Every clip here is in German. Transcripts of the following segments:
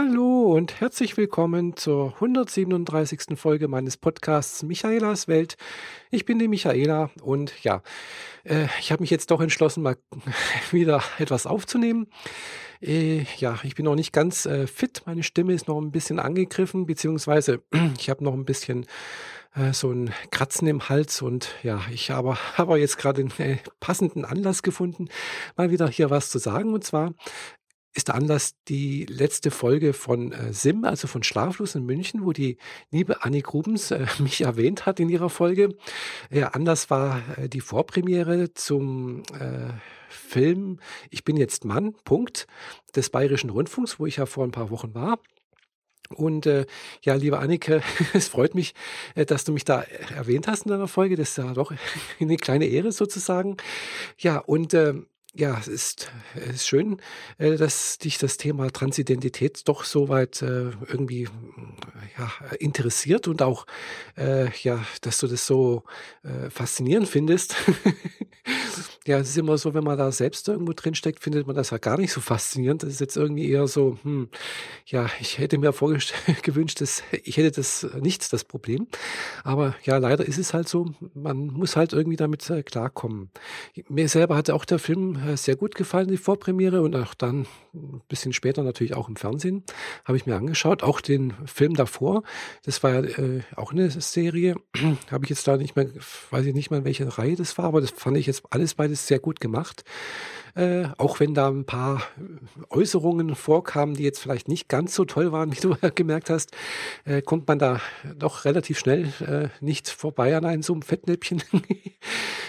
Hallo und herzlich willkommen zur 137. Folge meines Podcasts Michaelas Welt. Ich bin die Michaela und ja, ich habe mich jetzt doch entschlossen, mal wieder etwas aufzunehmen. Ja, ich bin noch nicht ganz fit, meine Stimme ist noch ein bisschen angegriffen, beziehungsweise ich habe noch ein bisschen so ein Kratzen im Hals und ja, ich habe jetzt gerade einen passenden Anlass gefunden, mal wieder hier was zu sagen, und zwar ist der Anlass die letzte Folge von SIM, also von Schlaflos in München, wo die liebe Annik Rubens mich erwähnt hat in ihrer Folge. Anlass war die Vorpremiere zum Film Ich bin jetzt Mann, Punkt, des Bayerischen Rundfunks, wo ich ja vor ein paar Wochen war. Und ja, liebe Annike, es freut mich, dass du mich da erwähnt hast in deiner Folge. Das ist ja doch eine kleine Ehre sozusagen. Ja, und ja, es ist schön, dass dich das Thema Transidentität doch soweit irgendwie ja, interessiert und auch, ja, dass du das so faszinierend findest. Ja, es ist immer so, wenn man da selbst irgendwo drinsteckt, findet man das ja gar nicht so faszinierend. Das ist jetzt irgendwie eher so, ja, ich hätte mir gewünscht, ich hätte das nicht, das Problem. Aber ja, leider ist es halt so, man muss halt irgendwie damit klarkommen. Mir selber hatte auch der Film sehr gut gefallen, die Vorpremiere, und auch dann ein bisschen später natürlich auch im Fernsehen habe ich mir angeschaut, auch den Film davor, das war ja auch eine Serie, habe ich jetzt da nicht mehr, weiß ich nicht mehr, in welcher Reihe das war, aber das fand ich jetzt beides sehr gut gemacht, auch wenn da ein paar Äußerungen vorkamen, die jetzt vielleicht nicht ganz so toll waren, wie du gemerkt hast, kommt man da doch relativ schnell nicht vorbei an einem so einem Fettnäpfchen.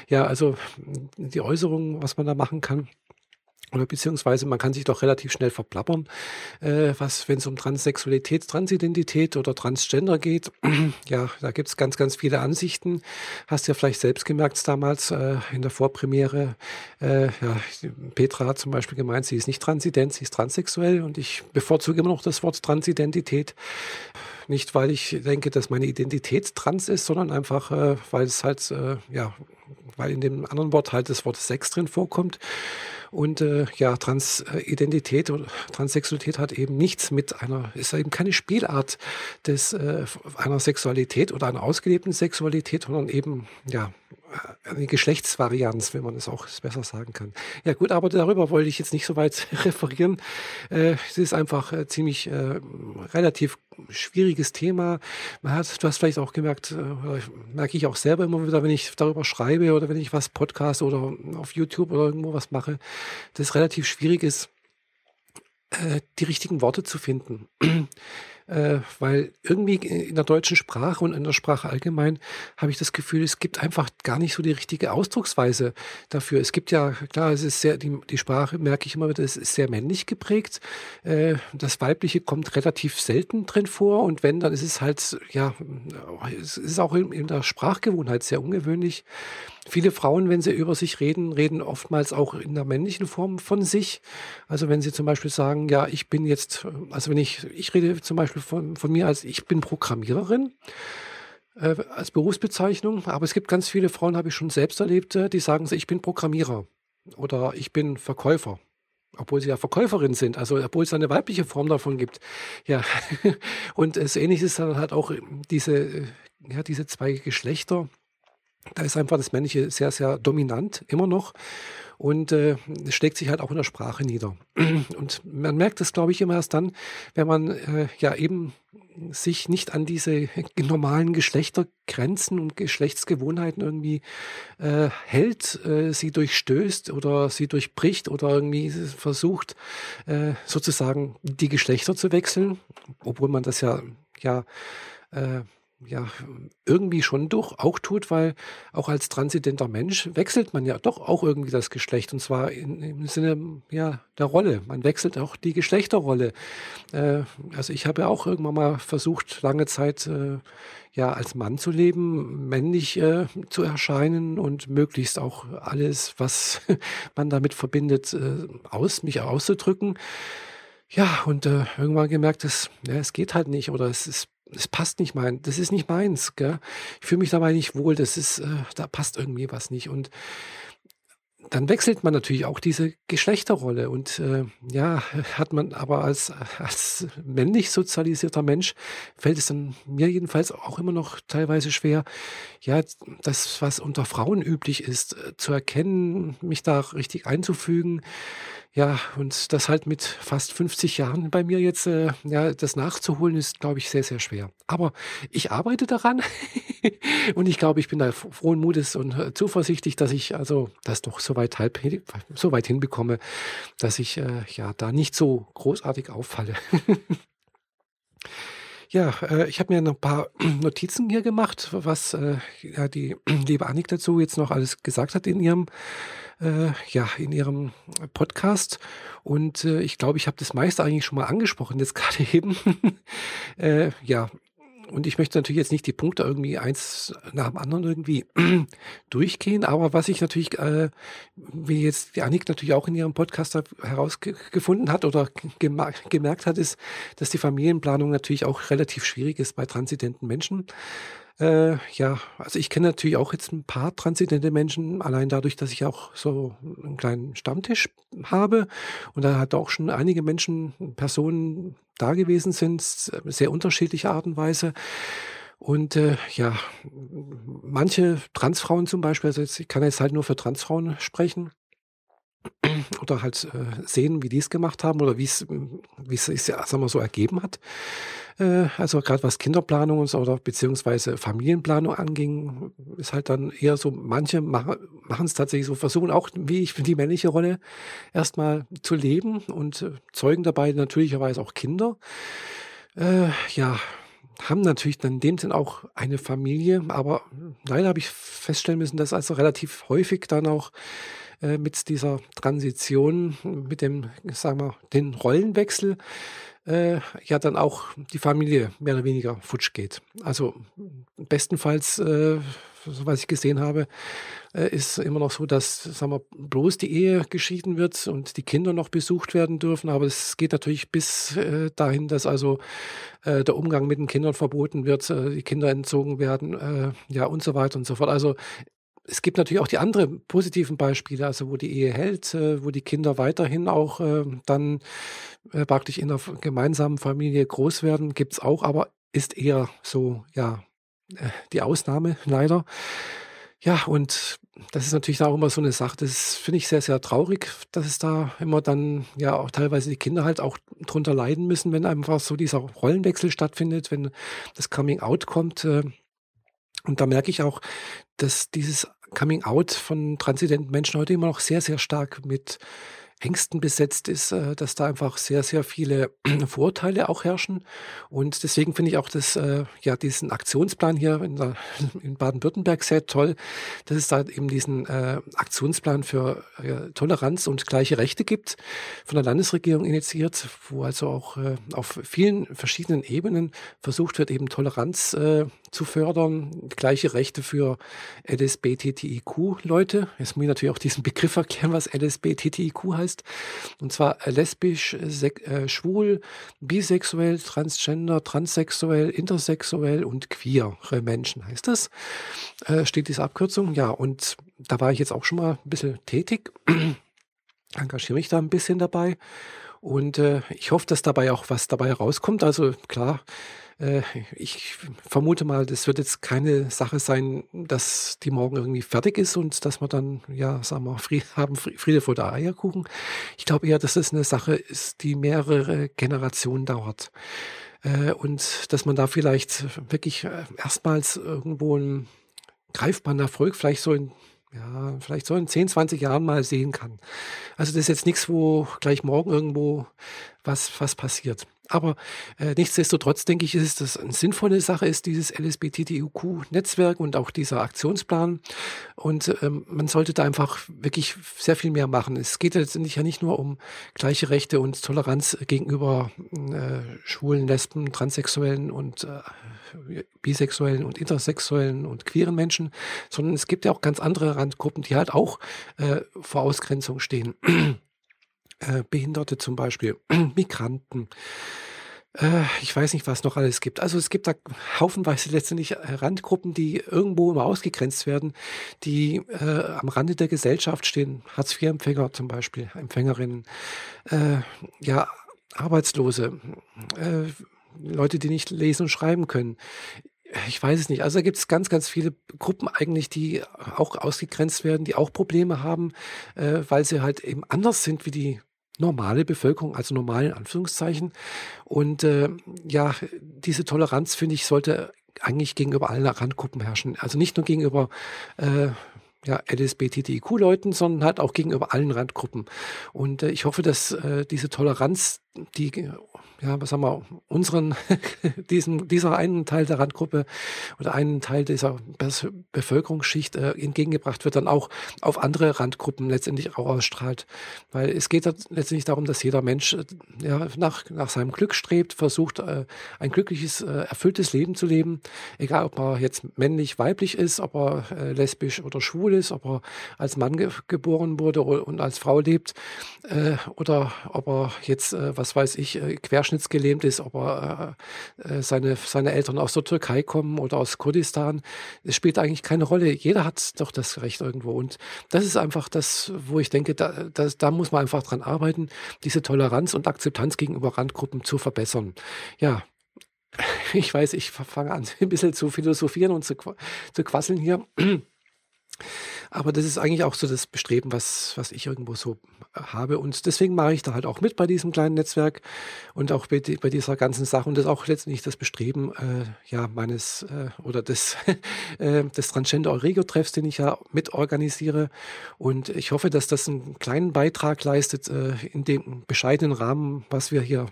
Ja, also die Äußerungen, was man da machen kann, oder beziehungsweise man kann sich doch relativ schnell verplappern, wenn es um Transsexualität, Transidentität oder Transgender geht. Ja, da gibt es ganz, ganz viele Ansichten. Hast ja vielleicht selbst gemerkt damals in der Vorpremiere. Ja, Petra hat zum Beispiel gemeint, sie ist nicht transident, sie ist transsexuell, und ich bevorzuge immer noch das Wort Transidentität. Nicht, weil ich denke, dass meine Identität trans ist, sondern einfach, weil es halt, ja, weil in dem anderen Wort halt das Wort Sex drin vorkommt. Und ja, Transidentität oder Transsexualität hat eben nichts mit einer, ist eben keine Spielart des einer Sexualität oder einer ausgelebten Sexualität, sondern eben, ja, eine Geschlechtsvarianz, wenn man es auch besser sagen kann. Ja gut, aber darüber wollte ich jetzt nicht so weit referieren. Es ist einfach ziemlich relativ schwieriges Thema. Du hast vielleicht auch gemerkt, merke ich auch selber immer wieder, wenn ich darüber schreibe oder wenn ich was podcast oder auf YouTube oder irgendwo was mache, dass es relativ schwierig ist, die richtigen Worte zu finden. Weil irgendwie in der deutschen Sprache und in der Sprache allgemein habe ich das Gefühl, es gibt einfach gar nicht so die richtige Ausdrucksweise dafür. Es gibt ja, klar, es ist sehr, die Sprache, merke ich immer wieder, es ist sehr männlich geprägt. Das Weibliche kommt relativ selten drin vor, und wenn, dann ist es halt, ja, es ist auch in der Sprachgewohnheit sehr ungewöhnlich. Viele Frauen, wenn sie über sich reden, reden oftmals auch in der männlichen Form von sich. Also wenn sie zum Beispiel sagen, ja, ich bin jetzt, also wenn ich rede zum Beispiel von mir als ich bin Programmiererin, als Berufsbezeichnung, aber es gibt ganz viele Frauen, habe ich schon selbst erlebt, die sagen, ich bin Programmierer oder ich bin Verkäufer. Obwohl sie ja Verkäuferin sind, also obwohl es eine weibliche Form davon gibt. Ja, und so ähnlich ist dann halt auch diese zwei Geschlechter. Da ist einfach das Männliche sehr, sehr dominant, immer noch. Und es schlägt sich halt auch in der Sprache nieder. Und man merkt das, glaube ich, immer erst dann, wenn man ja eben sich nicht an diese normalen Geschlechtergrenzen und Geschlechtsgewohnheiten irgendwie hält, sie durchstößt oder sie durchbricht oder irgendwie versucht, sozusagen die Geschlechter zu wechseln, obwohl man das ja irgendwie schon auch tut, weil auch als transidenter Mensch wechselt man ja doch auch irgendwie das Geschlecht, und zwar im Sinne ja, der Rolle. Man wechselt auch die Geschlechterrolle. Also ich habe ja auch irgendwann mal versucht, lange Zeit ja als Mann zu leben, männlich zu erscheinen und möglichst auch alles, was man damit verbindet, mich auszudrücken. Ja, und irgendwann gemerkt, es geht halt nicht, oder es passt nicht mein, das ist nicht meins, gell? Ich fühle mich dabei nicht wohl, da passt irgendwie was nicht. Und dann wechselt man natürlich auch diese Geschlechterrolle und hat man aber als männlich sozialisierter Mensch, fällt es dann mir jedenfalls auch immer noch teilweise schwer, ja, das, was unter Frauen üblich ist, zu erkennen, mich da richtig einzufügen. Ja, und das halt mit fast 50 Jahren bei mir jetzt, das nachzuholen ist, glaube ich, sehr, sehr schwer. Aber ich arbeite daran und ich glaube, ich bin da frohen Mutes und zuversichtlich, dass ich also das doch so weit hinbekomme, dass ich da nicht so großartig auffalle. Ja, ich habe mir noch ein paar Notizen hier gemacht, was die liebe Annik dazu jetzt noch alles gesagt hat in ihrem Podcast. Und ich glaube, ich habe das meiste eigentlich schon mal angesprochen, jetzt gerade eben. Und ich möchte natürlich jetzt nicht die Punkte irgendwie eins nach dem anderen irgendwie durchgehen, aber was ich natürlich, wie jetzt die Annik natürlich auch in ihrem Podcast herausgefunden hat oder gemerkt hat, ist, dass die Familienplanung natürlich auch relativ schwierig ist bei transidenten Menschen. Also ich kenne natürlich auch jetzt ein paar transidente Menschen, allein dadurch, dass ich auch so einen kleinen Stammtisch habe und da hat auch schon einige Personen da gewesen sind, sehr unterschiedliche Art und Weise. Und manche Transfrauen zum Beispiel, also ich kann jetzt halt nur für Transfrauen sprechen, oder halt sehen, wie die es gemacht haben oder wie es sich, sagen wir so, ergeben hat. Also gerade was Kinderplanung oder beziehungsweise Familienplanung anging, ist halt dann eher so, manche machen es tatsächlich so, versuchen auch, wie ich, die männliche Rolle erstmal zu leben und zeugen dabei natürlicherweise auch Kinder. Haben natürlich dann in dem Sinn auch eine Familie, aber leider habe ich feststellen müssen, dass also relativ häufig dann auch mit dieser Transition, mit dem, sagen wir, den Rollenwechsel, dann auch die Familie mehr oder weniger futsch geht. Also bestenfalls, so was ich gesehen habe, ist immer noch so, dass, sagen wir, bloß die Ehe geschieden wird und die Kinder noch besucht werden dürfen, aber es geht natürlich bis dahin, dass also der Umgang mit den Kindern verboten wird, die Kinder entzogen werden, und so weiter und so fort. Also es gibt natürlich auch die anderen positiven Beispiele, also wo die Ehe hält, wo die Kinder weiterhin auch dann praktisch in einer gemeinsamen Familie groß werden, gibt es auch, aber ist eher so, die Ausnahme leider. Ja, und das ist natürlich auch immer so eine Sache, das finde ich sehr, sehr traurig, dass es da immer dann auch teilweise die Kinder halt auch drunter leiden müssen, wenn einfach so dieser Rollenwechsel stattfindet, wenn das Coming-out kommt. Und da merke ich auch, dass dieses Coming-out von transidenten Menschen heute immer noch sehr, sehr stark mit Ängsten besetzt ist, dass da einfach sehr, sehr viele Vorurteile auch herrschen. Und deswegen finde ich auch diesen Aktionsplan hier in Baden-Württemberg sehr toll, dass es da eben diesen Aktionsplan für Toleranz und gleiche Rechte gibt, von der Landesregierung initiiert, wo also auch auf vielen verschiedenen Ebenen versucht wird, eben Toleranz zu fördern, gleiche Rechte für LSB-TTIQ-Leute. Jetzt muss ich natürlich auch diesen Begriff erklären, was LSB-TTIQ heißt. Und zwar lesbisch, schwul, bisexuell, transgender, transsexuell, intersexuell und queere Menschen heißt das. Steht diese Abkürzung. Ja, und da war ich jetzt auch schon mal ein bisschen tätig. Engagiere mich da ein bisschen dabei. Und ich hoffe, dass dabei auch was dabei rauskommt. Also klar, ich vermute mal, das wird jetzt keine Sache sein, dass die morgen irgendwie fertig ist und dass wir dann, Friede vor der Eierkuchen. Ich glaube eher, dass das eine Sache ist, die mehrere Generationen dauert. Und dass man da vielleicht wirklich erstmals irgendwo einen greifbaren Erfolg vielleicht so in 10, 20 Jahren mal sehen kann. Also das ist jetzt nichts, wo gleich morgen irgendwo was passiert. Aber nichtsdestotrotz denke ich, ist das eine sinnvolle Sache, ist dieses LSBTTIQ-Netzwerk und auch dieser Aktionsplan. Und man sollte da einfach wirklich sehr viel mehr machen. Es geht letztendlich ja nicht nur um gleiche Rechte und Toleranz gegenüber Schwulen, Lesben, Transsexuellen und Bisexuellen und Intersexuellen und queeren Menschen, sondern es gibt ja auch ganz andere Randgruppen, die halt auch vor Ausgrenzung stehen. Behinderte zum Beispiel, Migranten, Ich weiß nicht, was noch alles gibt. Also es gibt da haufenweise letztendlich Randgruppen, die irgendwo immer ausgegrenzt werden, die am Rande der Gesellschaft stehen. Hartz-IV-Empfänger zum Beispiel, Empfängerinnen, Arbeitslose, Leute, die nicht lesen und schreiben können. Ich weiß es nicht. Also da gibt es ganz, ganz viele Gruppen eigentlich, die auch ausgegrenzt werden, die auch Probleme haben, weil sie halt eben anders sind wie die normale Bevölkerung, also normal in Anführungszeichen. Und diese Toleranz, finde ich, sollte eigentlich gegenüber allen Randgruppen herrschen. Also nicht nur gegenüber LSB-TTIQ-Leuten, sondern halt auch gegenüber allen Randgruppen. Und ich hoffe, dass diese Toleranz, die dieser einen Teil der Randgruppe oder einen Teil dieser Bevölkerungsschicht entgegengebracht wird, dann auch auf andere Randgruppen letztendlich auch ausstrahlt. Weil es geht letztendlich darum, dass jeder Mensch nach seinem Glück strebt, versucht, ein glückliches, erfülltes Leben zu leben. Egal, ob man jetzt männlich, weiblich ist, ob er lesbisch oder schwul ist, ob er als Mann geboren wurde und als Frau lebt oder ob er jetzt, querschnittsgelähmt ist, ob er, seine Eltern aus der Türkei kommen oder aus Kurdistan. Es spielt eigentlich keine Rolle. Jeder hat doch das Recht irgendwo. Und das ist einfach das, wo ich denke, da muss man einfach dran arbeiten, diese Toleranz und Akzeptanz gegenüber Randgruppen zu verbessern. Ja, ich weiß, ich fange an, ein bisschen zu philosophieren und zu quasseln hier. Aber das ist eigentlich auch so das Bestreben, was ich irgendwo so habe. Und deswegen mache ich da halt auch mit bei diesem kleinen Netzwerk und auch bei dieser ganzen Sache. Und das ist auch letztendlich das Bestreben des Transgender Euregio-Treffs, den ich ja mit organisiere. Und ich hoffe, dass das einen kleinen Beitrag leistet in dem bescheidenen Rahmen, was ich hier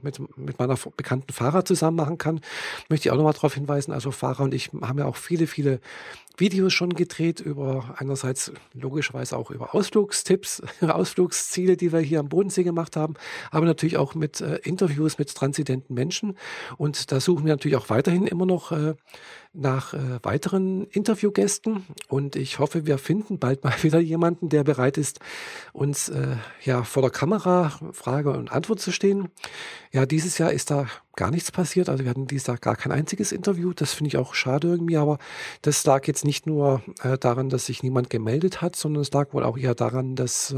mit meiner bekannten Fahrer zusammen machen kann. Möchte ich auch nochmal darauf hinweisen. Also Fahrer und ich haben ja auch viele, viele Videos schon gedreht über einerseits logischerweise auch über Ausflugstipps, Ausflugsziele, die wir hier am Bodensee gemacht haben, aber natürlich auch mit Interviews mit transidenten Menschen. Und da suchen wir natürlich auch weiterhin immer noch nach weiteren Interviewgästen. Und ich hoffe, wir finden bald mal wieder jemanden, der bereit ist, uns vor der Kamera Frage und Antwort zu stehen. Ja, dieses Jahr ist da gar nichts passiert. Also wir hatten dieses Jahr gar kein einziges Interview. Das finde ich auch schade irgendwie. Aber das lag jetzt nicht nur daran, dass sich niemand gemeldet hat, sondern es lag wohl auch eher daran, dass,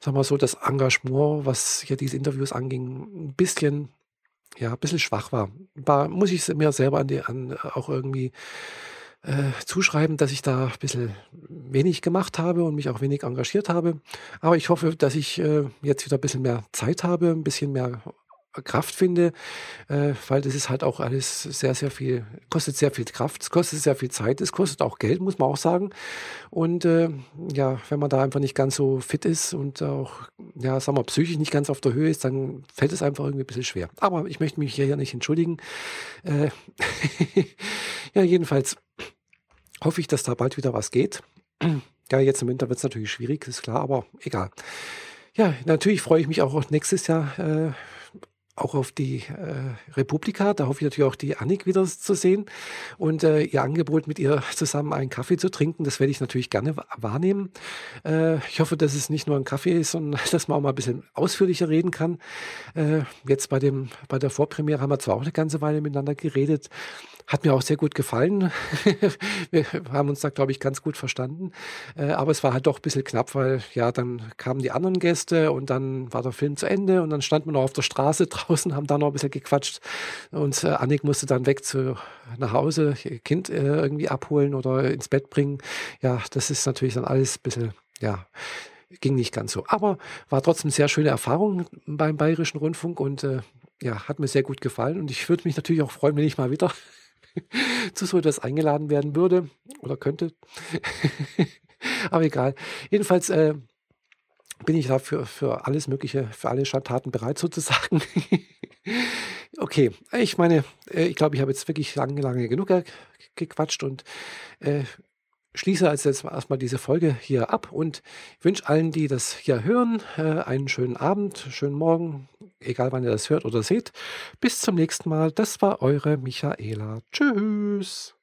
das Engagement, was hier diese Interviews anging, ein bisschen schwach war. Muss ich es mir selber auch irgendwie zuschreiben, dass ich da ein bisschen wenig gemacht habe und mich auch wenig engagiert habe. Aber ich hoffe, dass ich jetzt wieder ein bisschen mehr Zeit habe, ein bisschen mehr Kraft finde, weil das ist halt auch alles sehr, sehr viel, kostet sehr viel Kraft, es kostet sehr viel Zeit, es kostet auch Geld, muss man auch sagen. Und wenn man da einfach nicht ganz so fit ist und auch, psychisch nicht ganz auf der Höhe ist, dann fällt es einfach irgendwie ein bisschen schwer. Aber ich möchte mich hier nicht entschuldigen. Jedenfalls hoffe ich, dass da bald wieder was geht. Ja, jetzt im Winter wird es natürlich schwierig, ist klar, aber egal. Ja, natürlich freue ich mich auch auf nächstes Jahr, auch auf die Republika. Da hoffe ich natürlich auch die Annik wieder zu sehen und ihr Angebot, mit ihr zusammen einen Kaffee zu trinken. Das werde ich natürlich gerne wahrnehmen. Ich hoffe, dass es nicht nur ein Kaffee ist, sondern dass man auch mal ein bisschen ausführlicher reden kann. Jetzt bei der Vorpremiere haben wir zwar auch eine ganze Weile miteinander geredet. Hat mir auch sehr gut gefallen. Wir haben uns da, glaube ich, ganz gut verstanden. Aber es war halt doch ein bisschen knapp, weil dann kamen die anderen Gäste und dann war der Film zu Ende und dann stand man noch auf der Straße draußen, haben da noch ein bisschen gequatscht und Annik musste dann weg nach Hause, ihr Kind irgendwie abholen oder ins Bett bringen. Ja, das ist natürlich dann alles ein bisschen, ging nicht ganz so. Aber war trotzdem sehr schöne Erfahrung beim Bayerischen Rundfunk und hat mir sehr gut gefallen und ich würde mich natürlich auch freuen, wenn ich mal wieder zu so etwas eingeladen werden würde oder könnte. Aber egal. Jedenfalls bin ich da für alles Mögliche, für alle Schandtaten bereit sozusagen. Okay, ich meine, ich glaube, ich habe jetzt wirklich lange genug gequatscht und schließe als jetzt erstmal diese Folge hier ab und wünsche allen, die das hier hören, einen schönen Abend, schönen Morgen, egal wann ihr das hört oder seht. Bis zum nächsten Mal. Das war eure Michaela. Tschüss.